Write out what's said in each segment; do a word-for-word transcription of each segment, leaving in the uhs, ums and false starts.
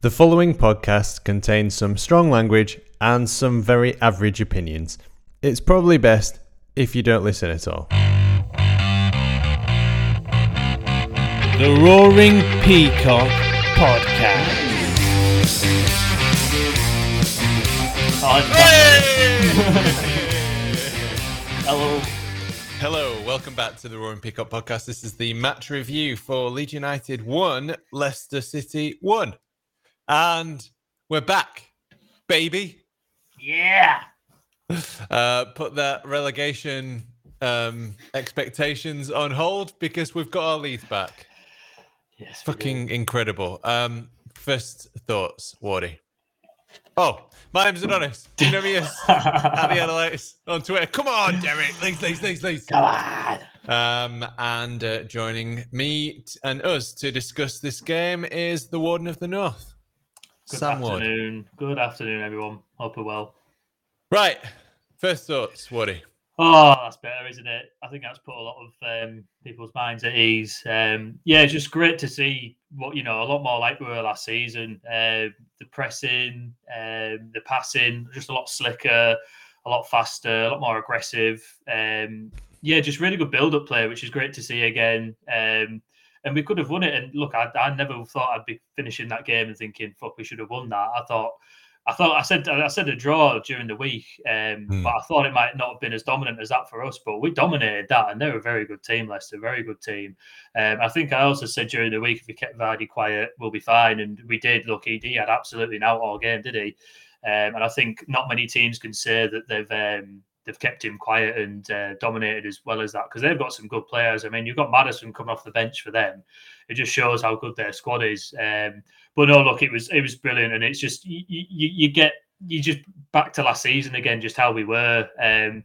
The following podcast contains some strong language and some very average opinions. It's probably best if you don't listen at all. The Roaring Peacock Podcast. Hello. Hello, welcome back to the Roaring Peacock Podcast. This is the match review for Leeds United one, Leicester City one. And we're back, baby. Yeah. Uh, put that relegation um, expectations on hold because we've got our lead back. Yes. Fucking incredible. Um, first thoughts, Wardy. Oh, my name's Anonis. Do you know me as at the Analytics on Twitter? Come on, Derek. Leeds, Leeds, Leeds, Leeds. Come on. Um, and uh, joining me t- and us to discuss this game is the Warden of the North. Good Sam afternoon. Ward. Good afternoon, everyone. Hope you're well. Right. First thoughts, Wardy. Oh, that's better, isn't it? I think that's put a lot of um, people's minds at ease. Um, yeah, it's just great to see what, you know, a lot more like we were last season. Uh, the pressing, um, the passing, just a lot slicker, a lot faster, a lot more aggressive. Um, yeah, just really good build-up play, which is great to see again. Um, And we could have won it. And look, I, I never thought I'd be finishing that game and thinking, "Fuck, we should have won that." I thought, I thought, I said, I said a draw during the week, um, mm. but I thought it might not have been as dominant as that for us. But we dominated that, and they're a very good team, Leicester, very good team. Um, I think I also said during the week, if we kept Vardy quiet, we'll be fine, and we did. Look, he, he had absolutely an out all game, did he? Um, and I think not many teams can say that they've. Um, They've kept him quiet and uh, dominated as well as that because they've got some good players. I mean, you've got Madison coming off the bench for them. It just shows how good their squad is. Um, but no, look, it was it was brilliant, and it's just you, you, you get you just back to last season again, just how we were. Um,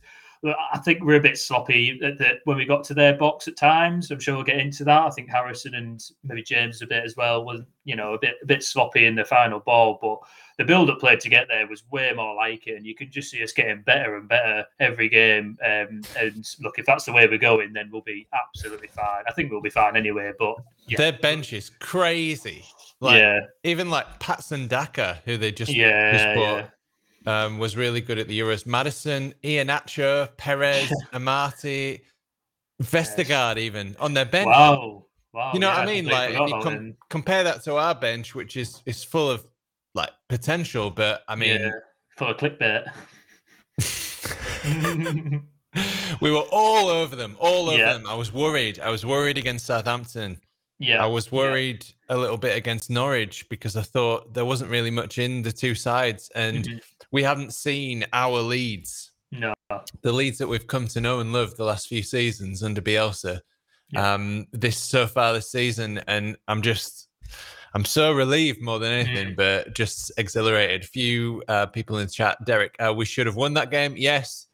I think we're a bit sloppy at the, when we got to their box at times. I'm sure we'll get into that. I think Harrison and maybe James a bit as well was, you know, a bit a bit sloppy in the final ball, but. The build-up play to get there was way more like it, and you can just see us getting better and better every game. Um, and look, if that's the way we're going, then we'll be absolutely fine. I think we'll be fine anyway. But yeah. Their bench is crazy. Like, yeah, even like Patson Daka, who they just yeah, just bought, yeah. um, was really good at the Euros. Madison, Iheanacho, Perez, Amati, Vestergaard, yes. even on their bench. Wow, wow. You know yeah, what I mean? Like, you com- compare that to our bench, which is is full of. Like potential, but I mean, yeah, full of clickbait. We were all over them, all over yeah. them. I was worried. I was worried against Southampton. Yeah, I was worried yeah. a little bit against Norwich because I thought there wasn't really much in the two sides, and mm-hmm. we haven't seen our Leeds. No, the Leeds that we've come to know and love the last few seasons under Bielsa. Yeah. Um, this so far this season, and I'm just. I'm so relieved more than anything, but just exhilarated. Few uh, people in the chat. Derek, uh, we should have won that game. Yes,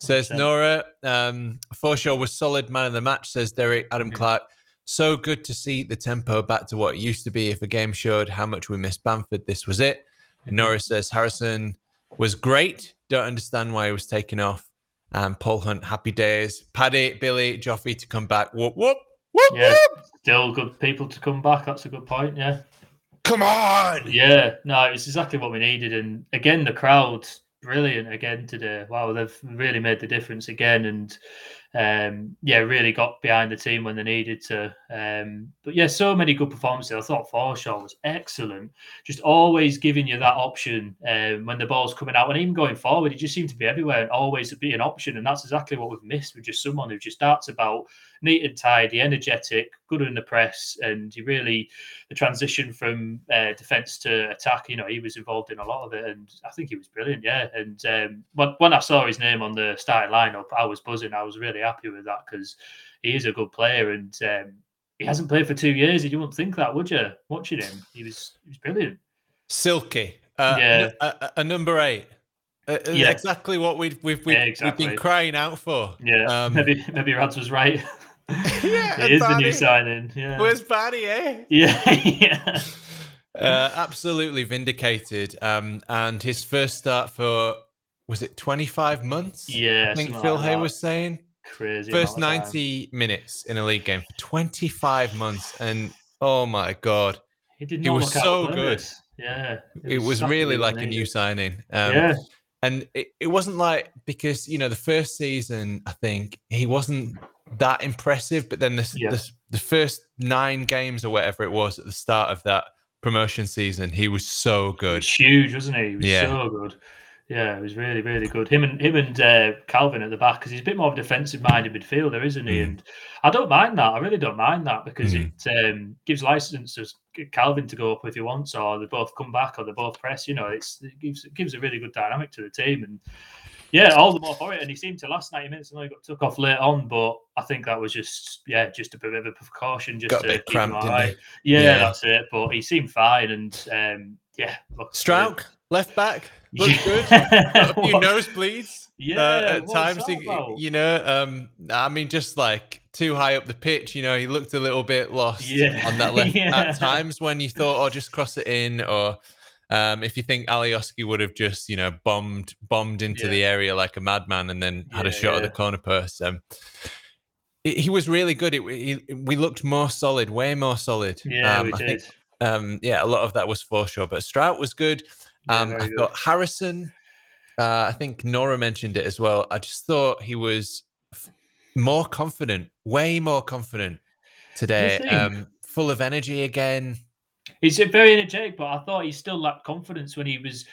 says Nora. Um, Forshaw was solid man of the match, says Derek. Adam Clark. So good to see the tempo back to what it used to be. If a game showed how much we missed Bamford, this was it. And Nora says Harrison was great. Don't understand why he was taken off. And um, Paul Hunt, happy days. Paddy, Billy, Joffy to come back. Whoop, whoop. Whoop, yeah, whoop. Still good people to come back. That's a good point. Yeah, come on. Yeah, no, it's exactly what we needed. And again, the crowd, brilliant again today. Wow, they've really made the difference again. And um, yeah, really got behind the team when they needed to. Um, but yeah, so many good performances. I thought Forshaw was excellent. Just always giving you that option um, when the ball's coming out, and even going forward, it just seemed to be everywhere and always be an option. And that's exactly what we've missed with just someone who just darts about. Neat and tidy, energetic, good in the press, and you really the transition from uh, defence to attack. You know, he was involved in a lot of it, and I think he was brilliant. Yeah, and um, when, when I saw his name on the starting lineup, I was buzzing. I was really happy with that because he is a good player, and um, he hasn't played for two years. You wouldn't think that, would you? Watching him, he was he was brilliant, silky. Uh, yeah, a, a, a number eight. Uh, yeah. Exactly what we've we've we've, yeah, exactly. we've been crying out for. Yeah, um, maybe maybe Rads was right. Yeah, it is Vardy. The new signing. Yeah. Where's Vardy, eh? Yeah, yeah. Uh, absolutely vindicated. Um, and his first start for was it twenty-five months? Yeah, I think Phil like Hay that. was saying crazy. First ninety time. minutes in a league game for twenty-five months, and oh my god, he, did not he was look so good. Yeah. It was, it was really like a new signing. Um, yeah. And it, it wasn't like, because, you know, the first season, I think he wasn't that impressive, but then the, yeah. the, the first nine games or whatever it was at the start of that promotion season, he was so good. He was huge, wasn't he? He was yeah. so good. Yeah, it was really, really good. Him and him and uh, Calvin at the back, because he's a bit more of a defensive-minded midfielder, isn't he? Mm. And I don't mind that. I really don't mind that, because mm. it um, gives license to Calvin to go up if he wants, or they both come back, or they both press. You know, it's, it gives it gives a really good dynamic to the team. And yeah, all the more for it. And he seemed to last ninety minutes, and he got took off late on. But I think that was just yeah, just a bit of a precaution, just got to a bit keep cramped, him all right. Yeah, yeah, that's it. But he seemed fine, and um, yeah, look, Struijk. Left back, looks good. A few nosebleeds. Yeah, uh, at times, you, you know. Um, I mean, just like too high up the pitch. You know, he looked a little bit lost yeah. on that left. yeah. At times, when you thought, "Oh, just cross it in," or um, if you think Alioski would have just, you know, bombed bombed into yeah. the area like a madman and then had yeah, a shot yeah. at the corner post. Um, it, he was really good. It, it, it we looked more solid, way more solid. Yeah, um, we I did. Think, um, yeah, a lot of that was Forshaw, but Strout was good. Um, yeah, I thought good. Harrison, uh, I think Nora mentioned it as well. I just thought he was f- more confident, way more confident today. Um, full of energy again. He's very energetic, but I thought he still lacked confidence when he was...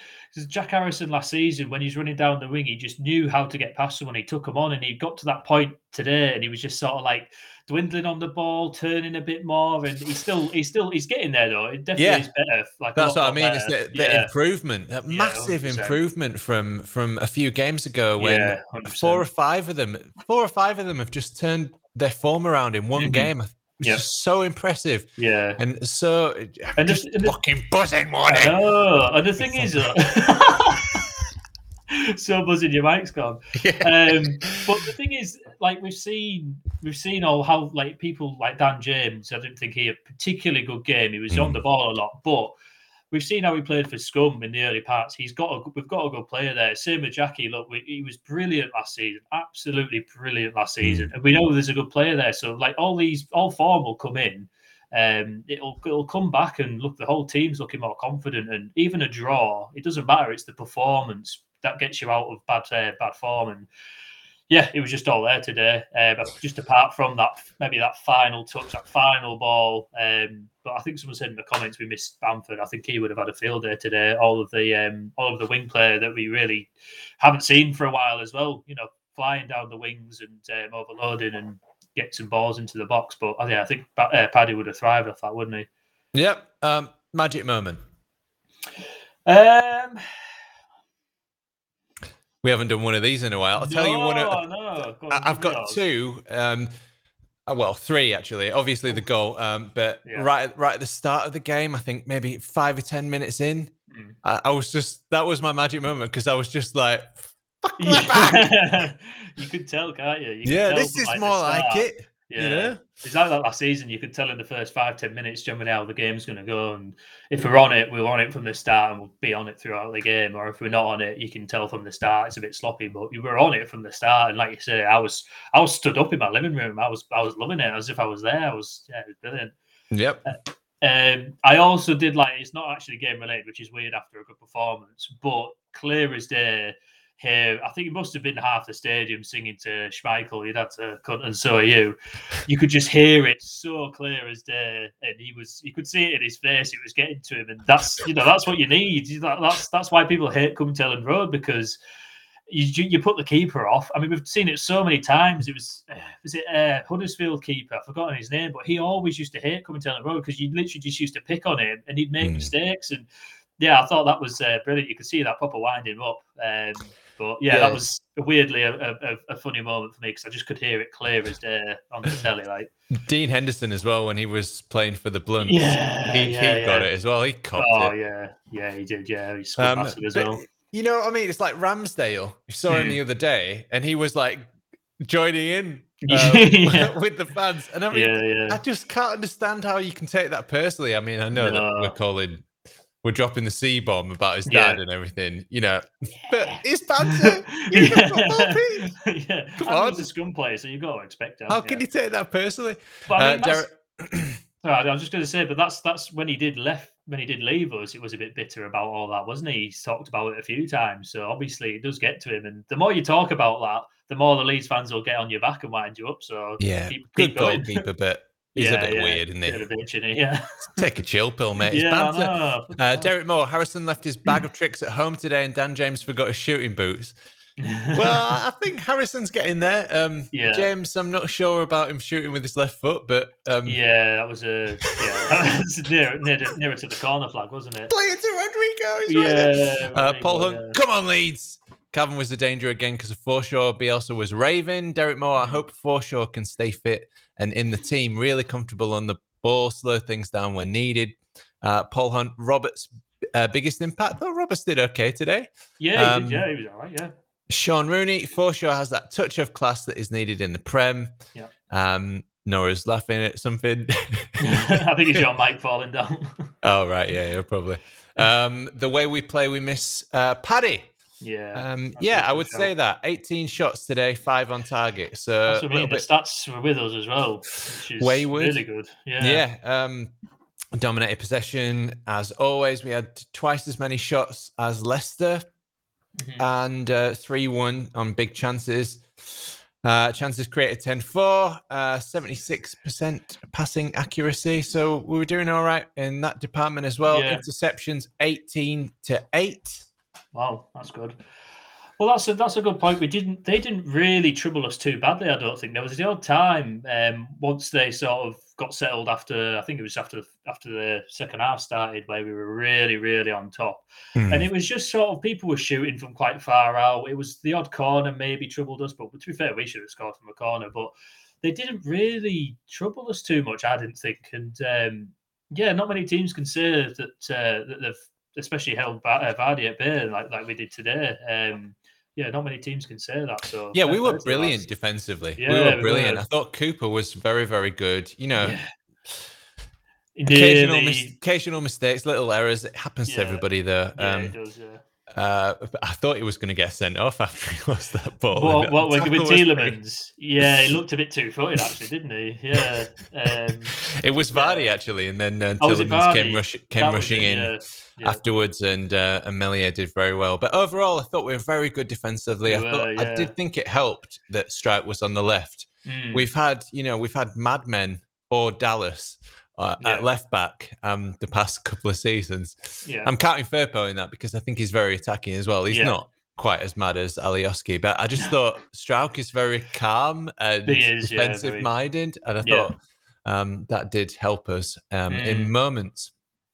Jack Harrison last season, when he's running down the wing, he just knew how to get past someone. He took him on, and he got to that point today, and he was just sort of like dwindling on the ball, turning a bit more, and he's still, he's still, he's getting there though. It definitely yeah. is better. Like, that's what I mean. Better. It's the, the yeah. improvement, that yeah, massive one hundred percent improvement from from a few games ago when yeah, four or five of them, four or five of them have just turned their form around in one mm-hmm. game. It's yep. just so impressive. Yeah. And so and just the, and fucking the, buzzing morning. Oh, and the thing is uh, so buzzing your mic's gone. Yeah. Um, but the thing is, like, we've seen we've seen all how like people like Dan James, I didn't think he had a particularly good game. He was mm. on the ball a lot, but we've seen how he played for Scum in the early parts. He's got a, we've got a good player there. Same with Jackie. Look, we, he was brilliant last season, absolutely brilliant last season. And we know there's a good player there. So, like, all these, all form will come in. Um, it'll it'll come back, and look, the whole team's looking more confident. And even a draw, it doesn't matter. It's the performance that gets you out of bad uh, bad form. And yeah, it was just all there today. Um, just apart from that, maybe that final touch, that final ball. Um, but I think someone said in the comments we missed Bamford. I think he would have had a field day today. All of the um, all of the wing player that we really haven't seen for a while as well. You know, flying down the wings and um, overloading and getting some balls into the box. But yeah, I think uh, Paddy would have thrived off that, wouldn't he? Yep. Um, magic moment. Um. We haven't done one of these in a while. I'll tell no, you one. Of, no. Go on, I've got yours. two. Um, well, three actually. Obviously the goal, um, but yeah. right, right at the start of the game, I think maybe five or ten minutes in, mm. I, I was just that was my magic moment because I was just like, "Fuck my back." You could tell, can't you? you yeah, tell, this is like, more like it. Yeah, you know? It's like that last season. You could tell in the first five, ten minutes generally how the game's going to go, and if we're on it, we're on it from the start, and we'll be on it throughout the game. Or if we're not on it, you can tell from the start it's a bit sloppy. But you were on it from the start, and like you say, I was, I was stood up in my living room. I was, I was loving it as if I was there. I was, yeah, it was brilliant. Yep. Uh, um, I also did like it's not actually game related, which is weird after a good performance, but clear as day. Here, I think it must have been half the stadium singing to Schmeichel, "You'd had to cut, and so are you." You could just hear it so clear as day, and he was, you could see it in his face, it was getting to him. And that's, you know, that's what you need. That, that's that's why people hate Cum Tell and Road, because you you put the keeper off. I mean, we've seen it so many times. It was, was it uh, Huddersfield keeper, I've forgotten his name, but he always used to hate Cum Tell and Road because you literally just used to pick on him and he'd make mm. mistakes. And yeah, I thought that was uh, brilliant. You could see that proper winding up. Um, But yeah, yeah, that was weirdly a, a, a funny moment for me because I just could hear it clear as day on the telly. Like Dean Henderson as well when he was playing for the Blunts, yeah, he, yeah, he yeah. got it as well. He copped oh, it. Oh yeah, yeah, he did. Yeah, he scored um, massive as well. You know what I mean? It's like Ramsdale. You saw him the other day, and he was like joining in uh, yeah. with the fans. And I mean, yeah, yeah. I just can't understand how you can take that personally. I mean, I know no. that we're calling. We're dropping the C bomb about his dad yeah. and everything, you know. Yeah. But it's banter. You've yeah. got yeah. Come on, it's a scum player, so you've got to expect it. How can yeah. you take that personally? But I mean, uh, Derek... I was just going to say, but that's that's when he did left when he did leave us, he was a bit bitter about all that, wasn't he? He's talked about it a few times. So obviously it does get to him. And the more you talk about that, the more the Leeds fans will get on your back and wind you up. So yeah, keep, keep good going. Goalkeeper, but he's yeah, a bit yeah. weird, isn't he? A bit chinny, yeah. Take a chill pill, mate. It's yeah, banter. Uh, Derek Moore, Harrison left his bag of tricks at home today and Dan James forgot his shooting boots. Well, I think Harrison's getting there. Um, yeah. James, I'm not sure about him shooting with his left foot, but um, yeah, that was a yeah, that was near, near, nearer to the corner flag, wasn't it? Play it to Rodrigo. He's yeah, right there. Uh, Rodrigo, Paul Hunt, yeah. Come on, Leeds. Calvin was the danger again because of Forshaw. Bielsa was raving. Derek Moore, I hope Forshaw can stay fit and in the team, really comfortable on the ball, slow things down when needed. Uh, Paul Hunt, Roberts' uh, biggest impact. Though Roberts did okay today. Yeah, um, he did, yeah, he was all right. Yeah. Sean Rooney, Forshaw has that touch of class that is needed in the Prem. Yeah. Um, Nora's laughing at something. I think it's your mic falling down. Oh, right. Yeah, yeah, probably. Um, the way we play, we miss uh, Paddy. Yeah. Um, yeah, I would say that. eighteen shots today, five on target. So that's what I mean. The bit... stats were with us as well, which is Wayward. Really good. Yeah. Yeah. Um, dominated possession. As always, we had twice as many shots as Leicester. Mm-hmm. And uh, three one on big chances. Uh, chances created ten four, uh, seventy-six percent passing accuracy. So we were doing all right in that department as well. Yeah. Interceptions eighteen to eight. Wow, that's good. Well, that's a, that's a good point. We didn't they didn't really trouble us too badly, I don't think. There was the odd time um, once they sort of got settled after, I think it was after after the second half started, where we were really, really on top. Mm. And it was just sort of people were shooting from quite far out. It was the odd corner maybe troubled us, but to be fair, we should have scored from a corner. But they didn't really trouble us too much, I didn't think. And um, yeah, not many teams can say that, uh, that they've especially held Vardy at bay like, like we did today. Um, yeah, not many teams can say that. So yeah, we were brilliant last. defensively. Yeah, we were we brilliant. Were. I thought Cooper was very, very good. You know, yeah. occasional, the... mis- occasional mistakes, little errors. It happens yeah. to everybody, though. Um, yeah, it does, yeah. Uh, I thought he was going to get sent off after he lost that ball. What, what with Tielemans? Yeah, he looked a bit two-footed, actually, didn't he? Yeah. Um, it was Vardy, actually, and then uh, oh, Tielemans came, rush, came rushing it, in yeah. Yeah. afterwards, and, uh, and Melier did very well. But overall, I thought we were very good defensively. We I, were, thought, yeah. I did think it helped that Struijk was on the left. Mm. We've had, you know, we've had Mad Men or Dallas Uh, yeah. at left back um, the past couple of seasons. Yeah. I'm counting Firpo in that because I think he's very attacking as well. He's yeah. not quite as mad as Alioski, but I just thought Struijk is very calm and is, defensive-minded, yeah, and I yeah. thought um, that did help us um, mm. in moments.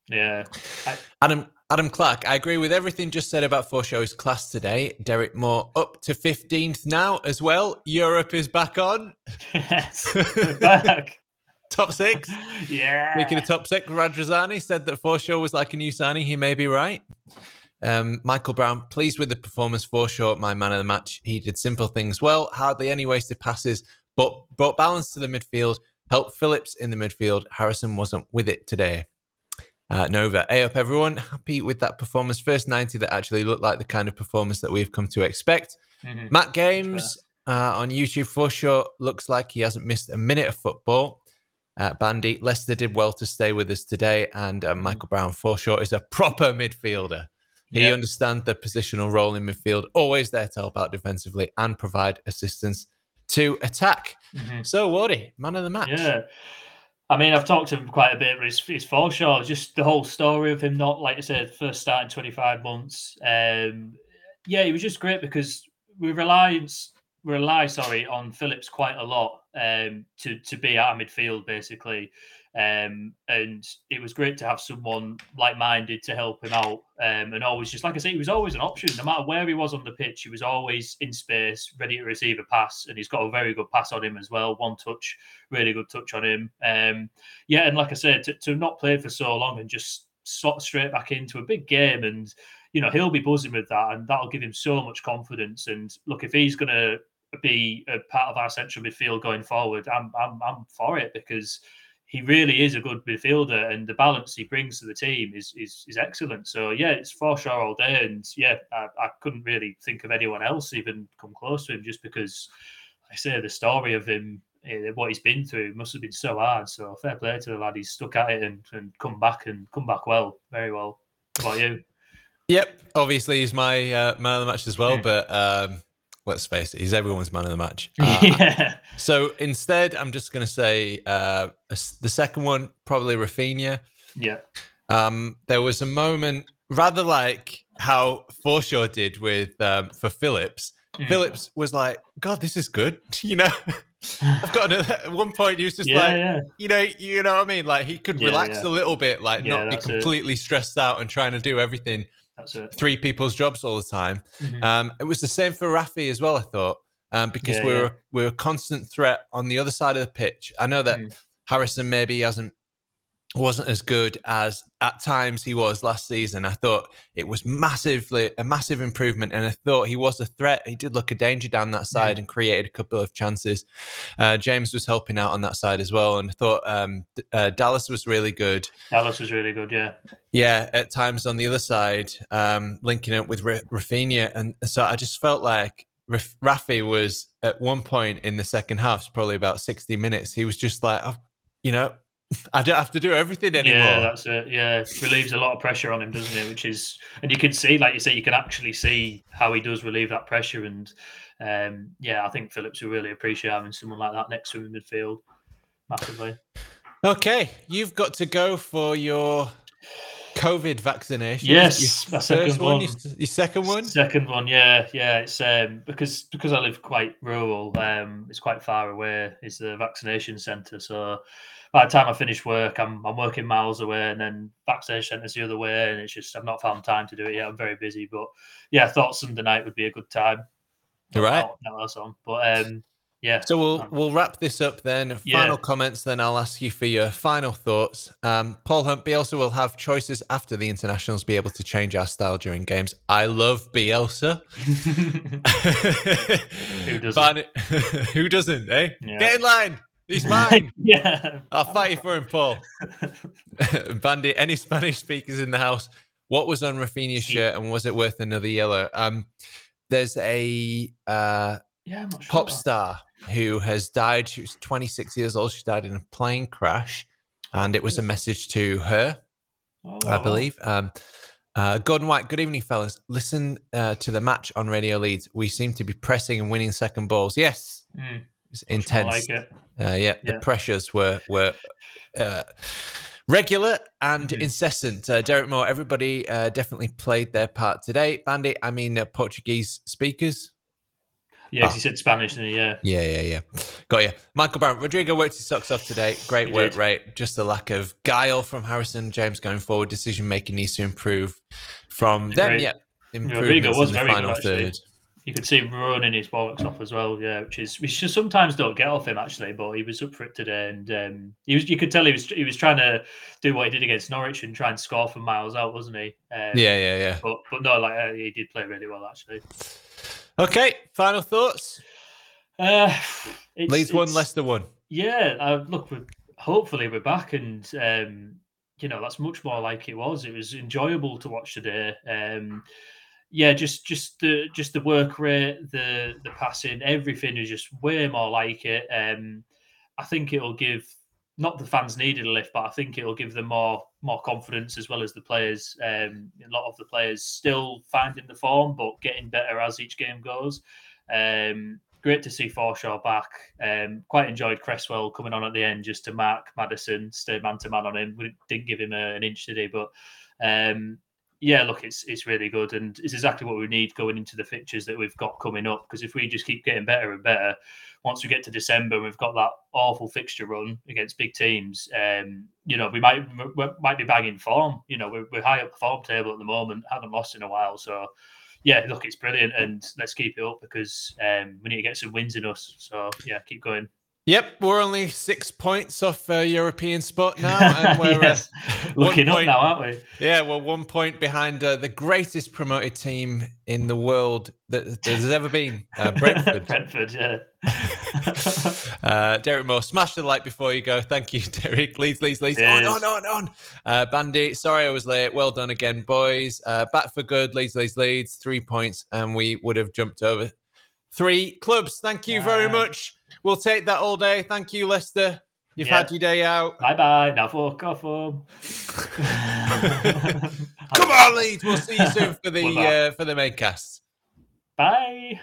Yeah, I- Adam Adam Clark, I agree with everything just said about Forshaw's class today. Derek Moore up to fifteenth now as well. Europe is back on. Yes, we're back. Top six. Yeah. Speaking of top six, Radrazani said that Forshaw was like a new signing. He may be right. Um, Michael Brown, pleased with the performance. Forshaw, my man of the match. He did simple things well, hardly any wasted passes, but brought balance to the midfield, helped Phillips in the midfield. Harrison wasn't with it today. Uh, Nova, hey up everyone. Happy with that performance. First ninety that actually looked like the kind of performance that we've come to expect. Mm-hmm. Matt Games uh, on YouTube, Forshaw looks like he hasn't missed a minute of football. Uh, Bandy, Leicester did well to stay with us today, and uh, Michael Brown, Forshaw is a proper midfielder. He yeah. understands the positional role in midfield, always there to help out defensively and provide assistance to attack. Mm-hmm. So, Wardy, man of the match. Yeah. I mean, I've talked to him quite a bit, but it's, it's Forshaw. Just the whole story of him not, like I said, first starting twenty-five months. Um, yeah, it was just great because we relied... rely, sorry, on Phillips quite a lot um, to, to be our midfield, basically. Um, and it was great to have someone like-minded to help him out. Um, and always just, like I say, he was always an option. No matter where he was on the pitch, he was always in space, ready to receive a pass. And he's got a very good pass on him as well. One touch, really good touch on him. Um, yeah, and like I said, to, to not play for so long and just sort straight back into a big game, and, you know, he'll be buzzing with that, and that'll give him so much confidence. And, look, if he's going to be a part of our central midfield going forward, I'm, I'm I'm for it, because he really is a good midfielder, and the balance he brings to the team is is, is excellent. So yeah, it's Forshaw all day, and yeah, I, I couldn't really think of anyone else even come close to him, just because, like I say, the story of him what he's been through must have been so hard. So fair play to the lad. He's stuck at it and, and come back and come back well, very well. What about you? Yep, obviously he's my uh, man of the match as well, yeah. but um, let's face it, he's everyone's man of the match. Uh, yeah. So instead, I'm just going to say uh, the second one, probably Raphinha. Yeah. Um, there was a moment, rather like how Forshaw did with um, for Phillips. Mm. Phillips was like, God, this is good, you know? I've got another, at one point he was just yeah, like yeah. you know you know what I mean, like he could yeah, relax yeah. a little bit, like yeah, not be completely it. stressed out and trying to do everything that's it. three people's jobs all the time. Mm-hmm. Um, it was the same for Rafi as well, I thought, um, because yeah, we were yeah. we were a constant threat on the other side of the pitch. I know that mm. Harrison maybe hasn't wasn't as good as at times he was last season. I thought it was massively a massive improvement, and I thought he was a threat. He did look a danger down that side yeah. and created a couple of chances. Uh, James was helping out on that side as well, and I thought um, uh, Dallas was really good. Dallas was really good, yeah. Yeah, at times on the other side, um, linking up with R- Raphinha. And so I just felt like Raf- Rafi was, at one point in the second half, probably about sixty minutes, he was just like, oh, you know, I don't have to do everything anymore. Yeah, that's it. Yeah, it relieves a lot of pressure on him, doesn't it? Which is, and you can see, like you say, you can actually see how he does relieve that pressure. And um, yeah, I think Phillips will really appreciate having someone like that next to him in midfield, massively. Okay, you've got to go for your COVID vaccination. Yes, your my second one. one. Your, your second one. Second one. Yeah, yeah. It's um, because because I live quite rural. Um, it's quite far away. It's the vaccination centre, so. By the time I finish work, I'm I'm working miles away, and then vaccination centre's the other way, and it's just I've not found time to do it yet. I'm very busy, but yeah, I thought Sunday night would be a good time. All right, no, that's on. But um, yeah. So we'll we'll wrap this up then. Final yeah. comments, then I'll ask you for your final thoughts. Um, Paul Hunt, Bielsa will have choices after the internationals, be able to change our style during games. I love Bielsa. Who doesn't? Who doesn't? Eh? Yeah. Get in line. He's mine. Yeah. I'll fight you for him, Paul. Bandy, any Spanish speakers in the house? What was on Rafinha's shirt, and was it worth another yellow? Um, there's a uh, yeah, sure pop star that. who has died. She was twenty-six years old. She died in a plane crash, and it was a message to her, oh. I believe. Um, uh, Gordon White, good evening, fellas. Listen uh, to the match on Radio Leeds. We seem to be pressing and winning second balls. Yes. Mm. It's intense. Like it. uh, yeah, yeah, the pressures were were uh, regular and mm-hmm. incessant. Uh, Derek Moore, everybody uh, definitely played their part today. Bandy, I mean uh, Portuguese speakers. Yeah, oh. he said Spanish, didn't he? Yeah. Yeah, yeah, yeah. Got you. Michael Brown, Rodrigo worked his socks off today. Great he work did. rate. Just the lack of guile from Harrison James going forward. Decision making needs to improve from them. Yeah, Rodrigo was in the very final good, third. You could see him running his bollocks off as well, yeah, which is which just sometimes don't get off him actually. But he was up for it today, and um, he was. You could tell he was he was trying to do what he did against Norwich and try and score from miles out, wasn't he? Um, yeah, yeah, yeah. But but no, like uh, he did play really well actually. Okay, final thoughts. Uh, it's, Leeds one, Leicester one. Yeah, uh, look, we're, hopefully we're back, and um, you know that's much more like it was. It was enjoyable to watch today. Um, Yeah, just just the just the work rate, the the passing, everything is just way more like it. Um, I think it'll give not the fans needed a lift, but I think it'll give them more more confidence as well as the players. Um, a lot of the players still finding the form, but getting better as each game goes. Um, great to see Forshaw back. Um, quite enjoyed Cresswell coming on at the end just to mark Madison, stay man to man on him. We didn't give him a, an inch today, but. Um, Yeah, look, it's it's really good, and it's exactly what we need going into the fixtures that we've got coming up. Because if we just keep getting better and better, once we get to December, and we've got that awful fixture run against big teams. Um, you know, we might we might be bagging form. You know, we're we're high up the form table at the moment, haven't lost in a while. So, yeah, look, it's brilliant, and let's keep it up because um, we need to get some wins in us. So, yeah, keep going. Yep, we're only six points off a European spot now. And we're yes. uh, looking point, up now, aren't we? Yeah, we're one point behind uh, the greatest promoted team in the world that there's ever been, uh, Brentford. Brentford, yeah. uh, Derek Moore, smash the like before you go. Thank you, Derek. Leeds, Leeds, Leeds. Yes. On, on, on, on. Uh, Bandy, sorry I was late. Well done again, boys. Uh, back for good. Leeds, Leeds, Leeds. Three points, and we would have jumped over three clubs. Thank you very much. We'll take that all day. Thank you, Leicester. You've yeah. had your day out. Bye-bye. Now fuck off home. Come on, Leeds. We'll see you soon for the uh, for the main cast. Bye.